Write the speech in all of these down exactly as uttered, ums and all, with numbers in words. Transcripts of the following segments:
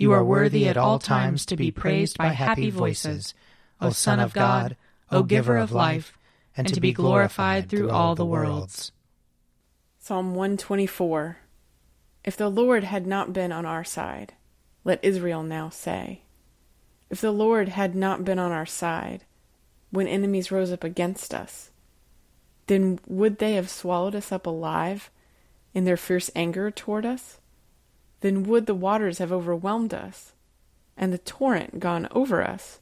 You are worthy at all times to be praised by happy voices, O Son of God, O Giver of life, and to be glorified through all the worlds. Psalm one twenty-four. If the Lord had not been on our side, let Israel now say. If the Lord had not been on our side, when enemies rose up against us, then would they have swallowed us up alive in their fierce anger toward us? Then would the waters have overwhelmed us, and the torrent gone over us?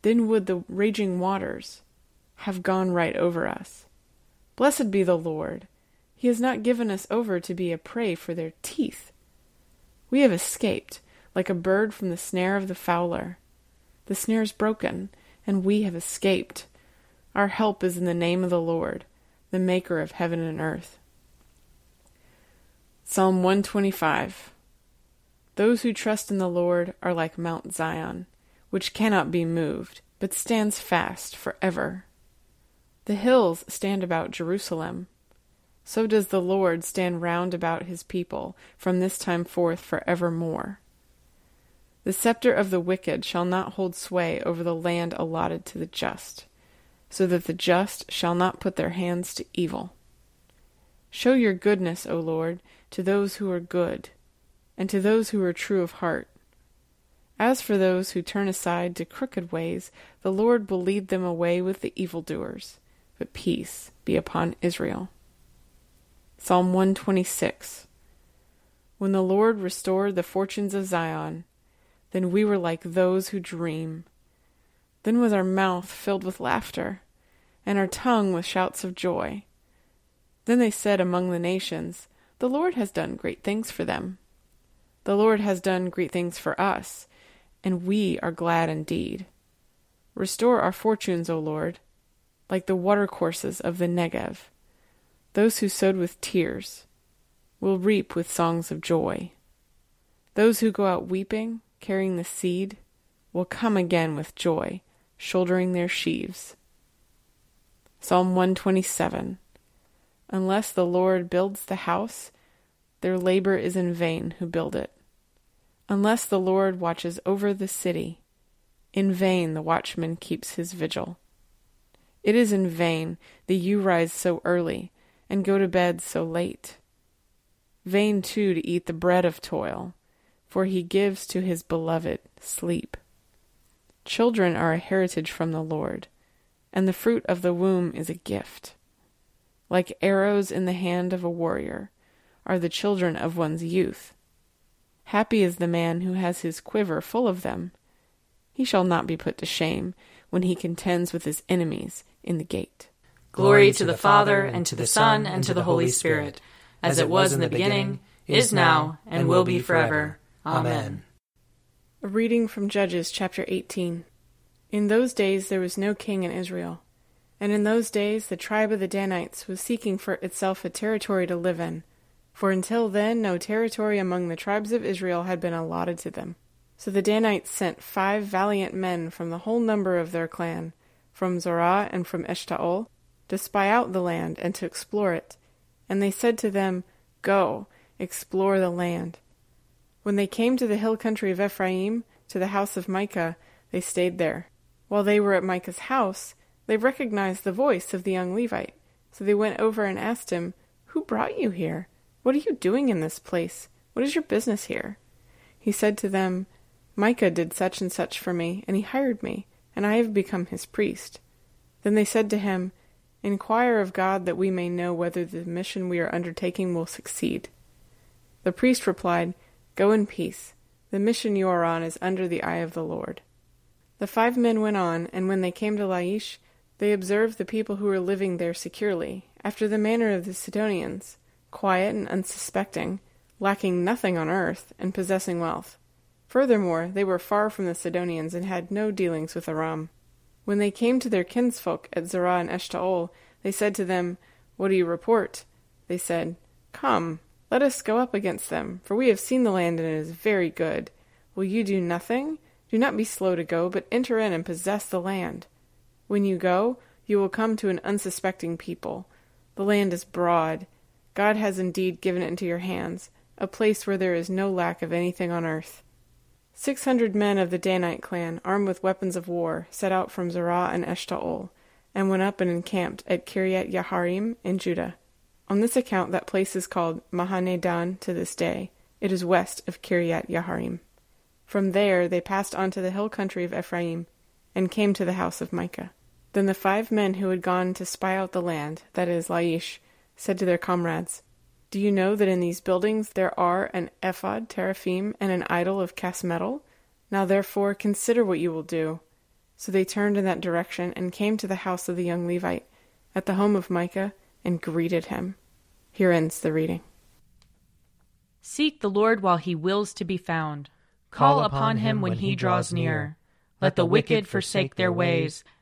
Then would the raging waters have gone right over us? Blessed be the Lord. He has not given us over to be a prey for their teeth. We have escaped like a bird from the snare of the fowler. The snare is broken, and we have escaped. Our help is in the name of the Lord, the maker of heaven and earth. Psalm one twenty-five. Those who trust in the Lord are like Mount Zion, which cannot be moved, but stands fast forever. The hills stand about Jerusalem. So does the Lord stand round about his people from this time forth forevermore. The scepter of the wicked shall not hold sway over the land allotted to the just, so that the just shall not put their hands to evil. Show your goodness, O Lord, to those who are good, and to those who are true of heart. As for those who turn aside to crooked ways, the Lord will lead them away with the evildoers, but peace be upon Israel. Psalm one twenty-six. When the Lord restored the fortunes of Zion, then we were like those who dream. Then was our mouth filled with laughter, and our tongue with shouts of joy. Then they said among the nations, the Lord has done great things for them. The Lord has done great things for us, and we are glad indeed. Restore our fortunes, O Lord, like the watercourses of the Negev. Those who sowed with tears will reap with songs of joy. Those who go out weeping, carrying the seed, will come again with joy, shouldering their sheaves. Psalm one twenty-seven. Unless the Lord builds the house, their labor is in vain who build it. Unless the Lord watches over the city, in vain the watchman keeps his vigil. It is in vain that you rise so early and go to bed so late. Vain too to eat the bread of toil, for he gives to his beloved sleep. Children are a heritage from the Lord, and the fruit of the womb is a gift. Like arrows in the hand of a warrior are the children of one's youth. Happy is the man who has his quiver full of them. He shall not be put to shame when he contends with his enemies in the gate. Glory to the Father, and to the Son, and to the Holy Spirit, as it was in the beginning, is now, and will be forever. Amen. A reading from Judges chapter eighteen. In those days there was no king in Israel, and in those days the tribe of the Danites was seeking for itself a territory to live in, for until then no territory among the tribes of Israel had been allotted to them. So the Danites sent five valiant men from the whole number of their clan, from Zorah and from Eshtaol, to spy out the land and to explore it. And they said to them, Go, explore the land. When they came to the hill country of Ephraim, to the house of Micah, they stayed there. While they were at Micah's house, they recognized the voice of the young Levite. So they went over and asked him, Who brought you here? What are you doing in this place? What is your business here? He said to them, Micah did such and such for me, and he hired me, and I have become his priest. Then they said to him, Inquire of God that we may know whether the mission we are undertaking will succeed. The priest replied, Go in peace. The mission you are on is under the eye of the Lord. The five men went on, and when they came to Laish, they observed the people who were living there securely, after the manner of the Sidonians, quiet and unsuspecting, lacking nothing on earth, and possessing wealth. Furthermore, they were far from the Sidonians and had no dealings with Aram. When they came to their kinsfolk at Zorah and Eshtaol, they said to them, What do you report? They said, Come, let us go up against them, for we have seen the land and it is very good. Will you do nothing? Do not be slow to go, but enter in and possess the land. When you go, you will come to an unsuspecting people. The land is broad. God has indeed given it into your hands, a place where there is no lack of anything on earth. Six hundred men of the Danite clan, armed with weapons of war, set out from Zorah and Eshtaol, and went up and encamped at Kiriath Yearim in Judah. On this account that place is called Mahane Dan to this day. It is west of Kiriath Yearim. From there they passed on to the hill country of Ephraim, and came to the house of Micah. Then the five men who had gone to spy out the land, that is, Laish, said to their comrades, Do you know that in these buildings there are an ephod teraphim and an idol of cast metal? Now therefore consider what you will do. So they turned in that direction and came to the house of the young Levite, at the home of Micah, and greeted him. Here ends the reading. Seek the Lord while he wills to be found. Call upon him when he draws near. Let the wicked forsake their ways,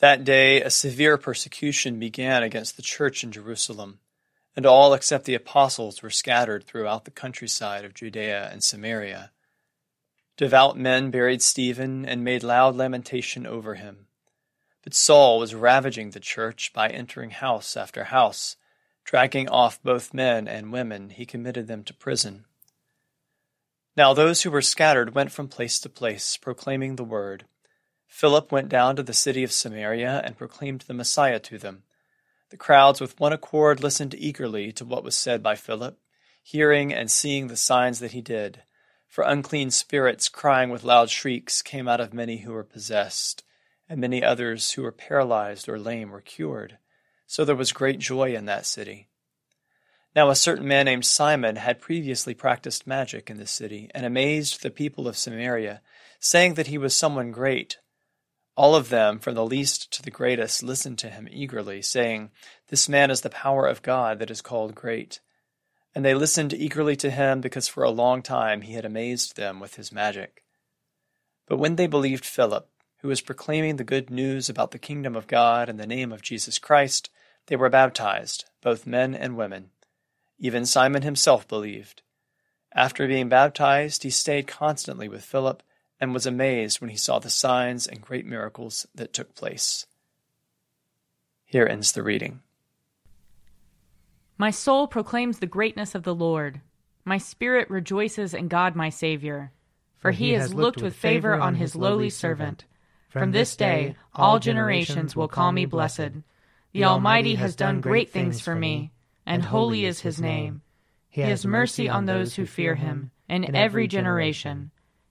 That day a severe persecution began against the church in Jerusalem, and all except the apostles were scattered throughout the countryside of Judea and Samaria. Devout men buried Stephen and made loud lamentation over him. But Saul was ravaging the church by entering house after house. Dragging off both men and women, he committed them to prison. Now those who were scattered went from place to place, proclaiming the word. Philip went down to the city of Samaria and proclaimed the Messiah to them. The crowds with one accord listened eagerly to what was said by Philip, hearing and seeing the signs that he did. For unclean spirits, crying with loud shrieks, came out of many who were possessed, and many others who were paralyzed or lame were cured. So there was great joy in that city. Now a certain man named Simon had previously practiced magic in the city, and amazed the people of Samaria, saying that he was someone great. All of them, from the least to the greatest, listened to him eagerly, saying, This man is the power of God that is called great. And they listened eagerly to him, because for a long time he had amazed them with his magic. But when they believed Philip, who was proclaiming the good news about the kingdom of God in the name of Jesus Christ, they were baptized, both men and women. Even Simon himself believed. After being baptized, he stayed constantly with Philip, and was amazed when he saw the signs and great miracles that took place. Here ends the reading. My soul proclaims the greatness of the Lord. My spirit rejoices in God my Savior, for he has looked with favor on his lowly servant. From this day, all generations will call me blessed. The Almighty has done great things for me, and holy is his name. He has mercy on those who fear him, in every generation.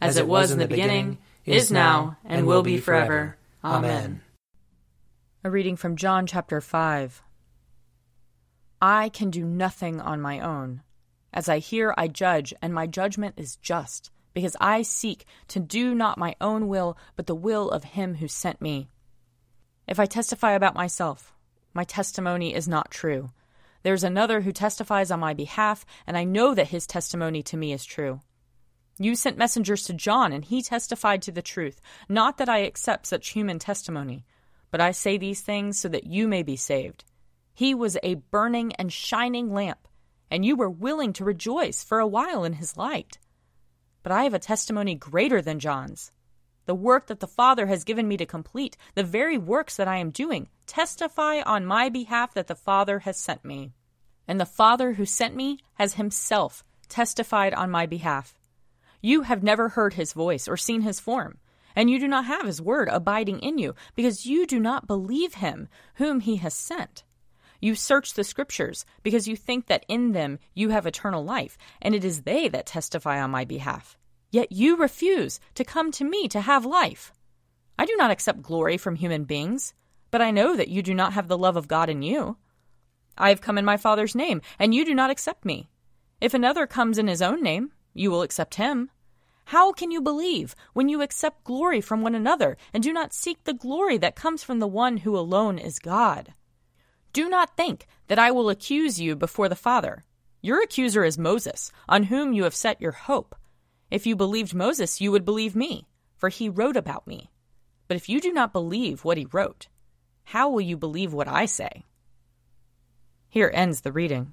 as it was in the beginning, is now, and will be forever. Amen. A reading from John chapter five. I can do nothing on my own. As I hear, I judge, and my judgment is just, because I seek to do not my own will, but the will of him who sent me. If I testify about myself, my testimony is not true. There is another who testifies on my behalf, and I know that his testimony to me is true. You sent messengers to John, and he testified to the truth. Not that I accept such human testimony, but I say these things so that you may be saved. He was a burning and shining lamp, and you were willing to rejoice for a while in his light. But I have a testimony greater than John's. The work that the Father has given me to complete, the very works that I am doing, testify on my behalf that the Father has sent me. And the Father who sent me has himself testified on my behalf. You have never heard his voice or seen his form, and you do not have his word abiding in you, because you do not believe him whom he has sent. You search the Scriptures, because you think that in them you have eternal life, and it is they that testify on my behalf. Yet you refuse to come to me to have life. I do not accept glory from human beings, but I know that you do not have the love of God in you. I have come in my Father's name, and you do not accept me. If another comes in his own name, you will accept him. How can you believe when you accept glory from one another and do not seek the glory that comes from the one who alone is God? Do not think that I will accuse you before the Father. Your accuser is Moses, on whom you have set your hope. If you believed Moses, you would believe me, for he wrote about me. But if you do not believe what he wrote, how will you believe what I say? Here ends the reading.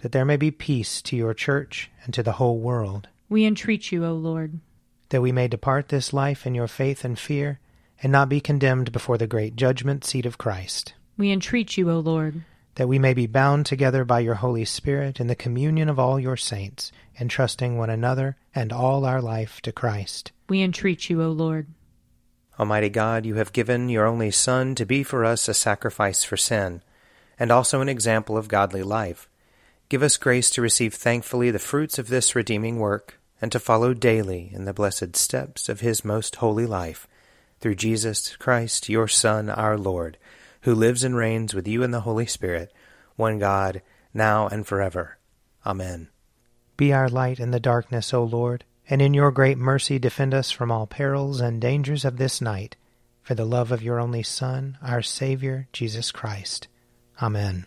That there may be peace to your church and to the whole world, we entreat you, O Lord. That we may depart this life in your faith and fear, and not be condemned before the great judgment seat of Christ, we entreat you, O Lord. That we may be bound together by your Holy Spirit in the communion of all your saints, entrusting one another and all our life to Christ, we entreat you, O Lord. Almighty God, you have given your only Son to be for us a sacrifice for sin, and also an example of godly life. Give us grace to receive thankfully the fruits of this redeeming work, and to follow daily in the blessed steps of his most holy life, through Jesus Christ, your Son, our Lord, who lives and reigns with you in the Holy Spirit, one God, now and forever. Amen. Be our light in the darkness, O Lord, and in your great mercy defend us from all perils and dangers of this night. for the love of your only Son, our Savior, Jesus Christ. Amen.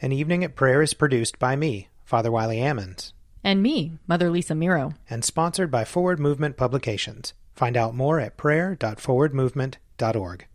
An Evening at Prayer is produced by me, Father Wiley Ammons. And me, Mother Lisa Miro. And sponsored by Forward Movement Publications. Find out more at prayer dot forward movement dot org.